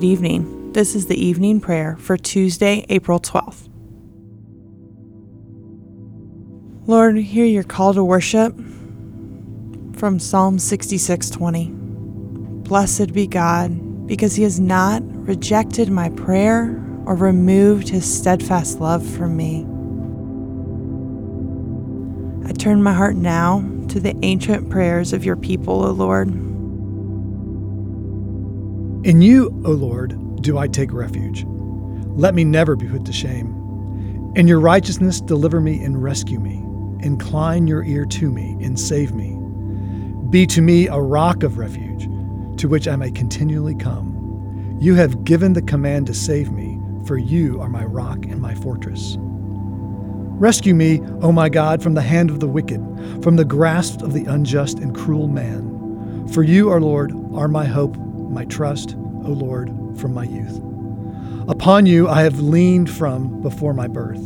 Good evening. This is the evening prayer for Tuesday, April 12th. Lord, hear your call to worship from Psalm 66:20. Blessed be God, because he has not rejected my prayer or removed his steadfast love from me. I turn my heart now to the ancient prayers of your people, O Lord. In you, O Lord, do I take refuge. Let me never be put to shame. In your righteousness, deliver me and rescue me. Incline your ear to me and save me. Be to me a rock of refuge, to which I may continually come. You have given the command to save me, for you are my rock and my fortress. Rescue me, O my God, from the hand of the wicked, from the grasp of the unjust and cruel man. For you, O Lord, are my hope, my trust, O Lord, from my youth. Upon you I have leaned from before my birth.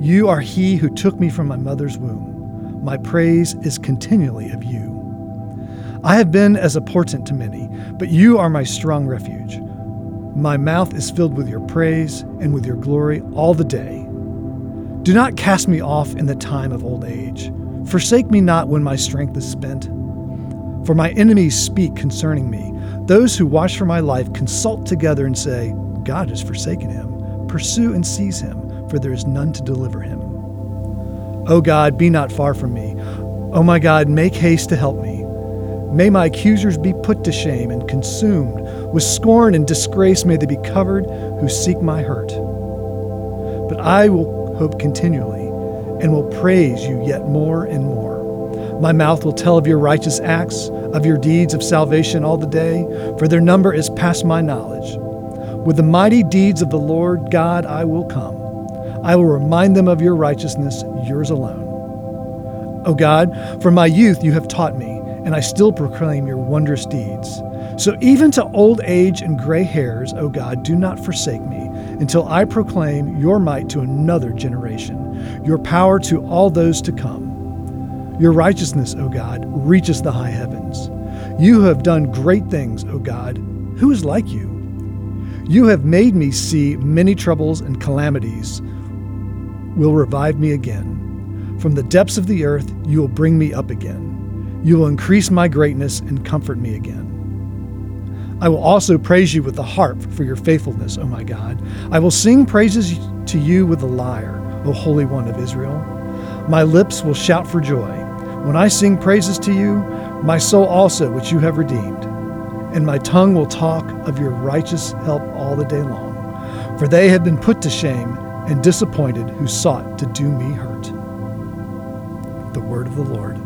You are he who took me from my mother's womb. My praise is continually of you. I have been as a portent to many, but you are my strong refuge. My mouth is filled with your praise and with your glory all the day. Do not cast me off in the time of old age. Forsake me not when my strength is spent. For my enemies speak concerning me. Those who watch for my life consult together and say, God has forsaken him. Pursue and seize him, for there is none to deliver him. O God, be not far from me. O my God, make haste to help me. May my accusers be put to shame and consumed. With scorn and disgrace may they be covered who seek my hurt. But I will hope continually and will praise you yet more and more. My mouth will tell of your righteous acts, of your deeds of salvation all the day, for their number is past my knowledge. With the mighty deeds of the Lord God I will come. I will remind them of your righteousness, yours alone. O God, from my youth you have taught me, and I still proclaim your wondrous deeds. So even to old age and gray hairs, O God, do not forsake me, until I proclaim your might to another generation, your power to all those to come. Your righteousness, O God, reaches the high heavens. You have done great things, O God. Who is like you? You have made me see many troubles and calamities. Will revive me again. From the depths of the earth, you will bring me up again. You will increase my greatness and comfort me again. I will also praise you with the harp for your faithfulness, O my God. I will sing praises to you with the lyre, O Holy One of Israel. My lips will shout for joy. When I sing praises to you, my soul also, which you have redeemed, and my tongue will talk of your righteous help all the day long. For they have been put to shame and disappointed who sought to do me hurt. The word of the Lord.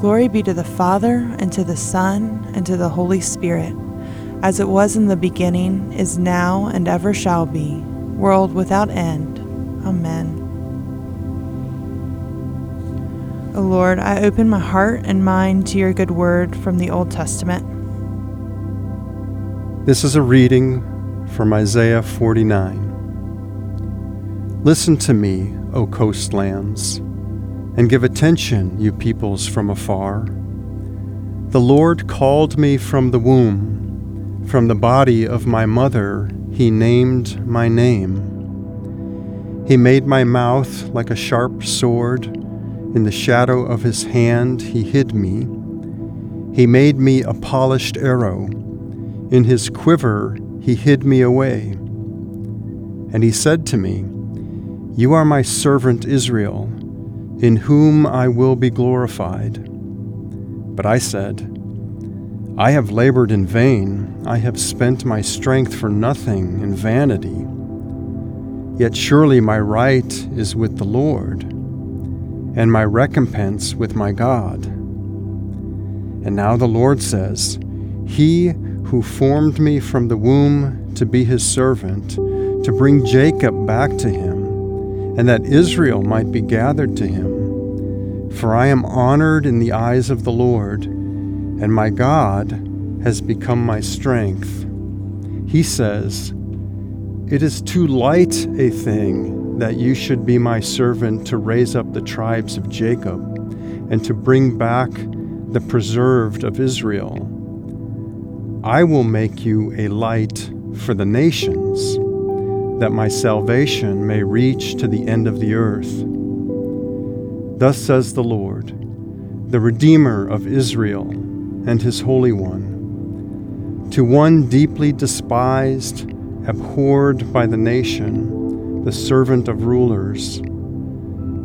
Glory be to the Father, and to the Son, and to the Holy Spirit, as it was in the beginning, is now, and ever shall be, world without end. Amen. O Lord, I open my heart and mind to your good word from the Old Testament. This is a reading from Isaiah 49. Listen to me, O coastlands, and give attention, you peoples from afar. The Lord called me from the womb, from the body of my mother, he named my name. He made my mouth like a sharp sword. In the shadow of his hand he hid me. He made me a polished arrow. In his quiver he hid me away. And he said to me, You are my servant Israel, in whom I will be glorified. But I said, I have labored in vain, I have spent my strength for nothing in vanity. Yet surely my right is with the Lord, and my recompense with my God. And now the Lord says, He who formed me from the womb to be his servant, to bring Jacob back to him, and that Israel might be gathered to him. For I am honored in the eyes of the Lord, and my God has become my strength. He says, It is too light a thing that you should be my servant to raise up the tribes of Jacob and to bring back the preserved of Israel. I will make you a light for the nations, that my salvation may reach to the end of the earth. Thus says the Lord, the Redeemer of Israel and his Holy One, to one deeply despised, abhorred by the nation, the servant of rulers.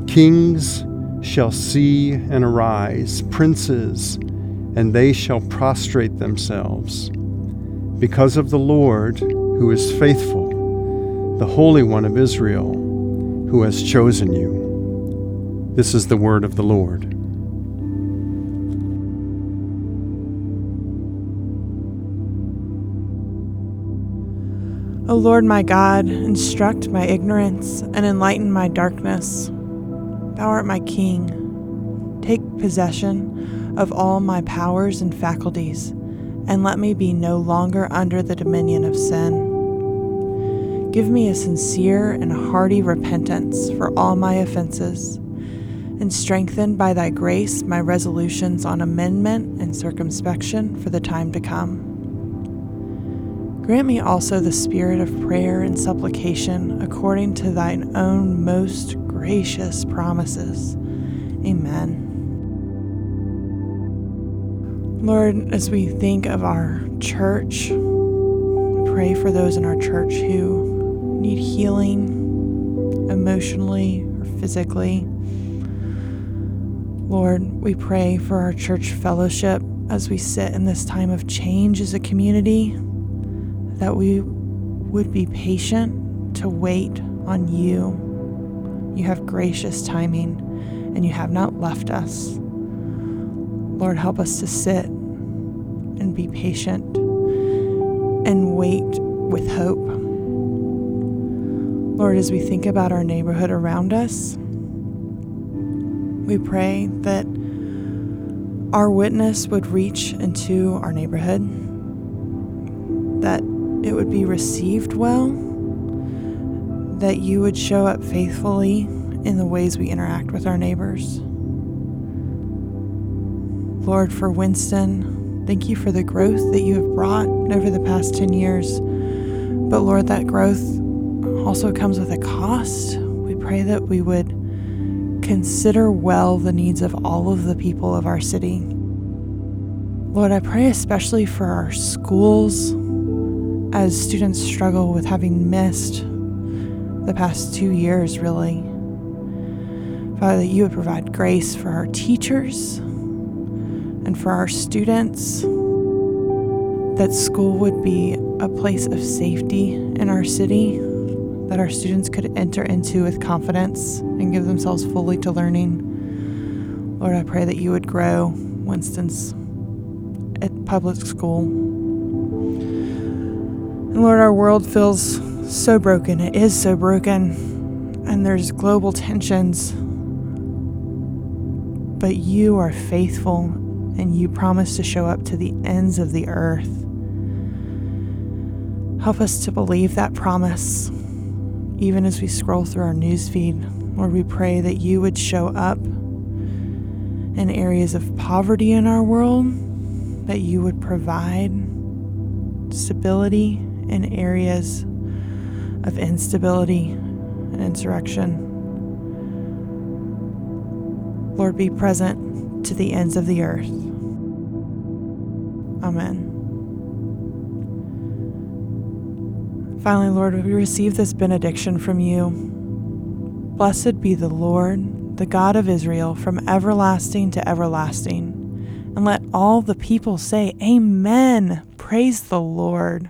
Kings shall see and arise, princes, and they shall prostrate themselves, because of the Lord who is faithful, the Holy One of Israel, who has chosen you. This is the word of the Lord. O Lord my God, instruct my ignorance and enlighten my darkness. Thou art my King. Take possession of all my powers and faculties, and let me be no longer under the dominion of sin. Give me a sincere and hearty repentance for all my offenses, and strengthen by thy grace my resolutions on amendment and circumspection for the time to come. Grant me also the spirit of prayer and supplication according to thine own most gracious promises. Amen. Lord, as we think of our church, pray for those in our church who need healing emotionally or physically. Lord, we pray for our church fellowship as we sit in this time of change as a community, that we would be patient to wait on you. You have gracious timing, and you have not left us. Lord, help us to sit and be patient and wait with hope. Lord, as we think about our neighborhood around us, we pray that our witness would reach into our neighborhood, that it would be received well, that you would show up faithfully in the ways we interact with our neighbors. Lord, for Winston, thank you for the growth that you have brought over the past 10 years. But Lord, that growth also comes with a cost. We pray that we would consider well the needs of all of the people of our city. Lord, I pray especially for our schools as students struggle with having missed the past 2 years, really. Father, that you would provide grace for our teachers and for our students, that school would be a place of safety in our city, that our students could enter into with confidence and give themselves fully to learning. Lord, I pray that you would grow Winston's at public school. And Lord, our world feels so broken. It is so broken, and there's global tensions. But you are faithful, and you promise to show up to the ends of the earth. Help us to believe that promise. Even as we scroll through our newsfeed, Lord, we pray that you would show up in areas of poverty in our world, that you would provide stability in areas of instability and insurrection. Lord, be present to the ends of the earth. Amen. Finally, Lord, we receive this benediction from you. Blessed be the Lord, the God of Israel, from everlasting to everlasting. And let all the people say, Amen. Praise the Lord.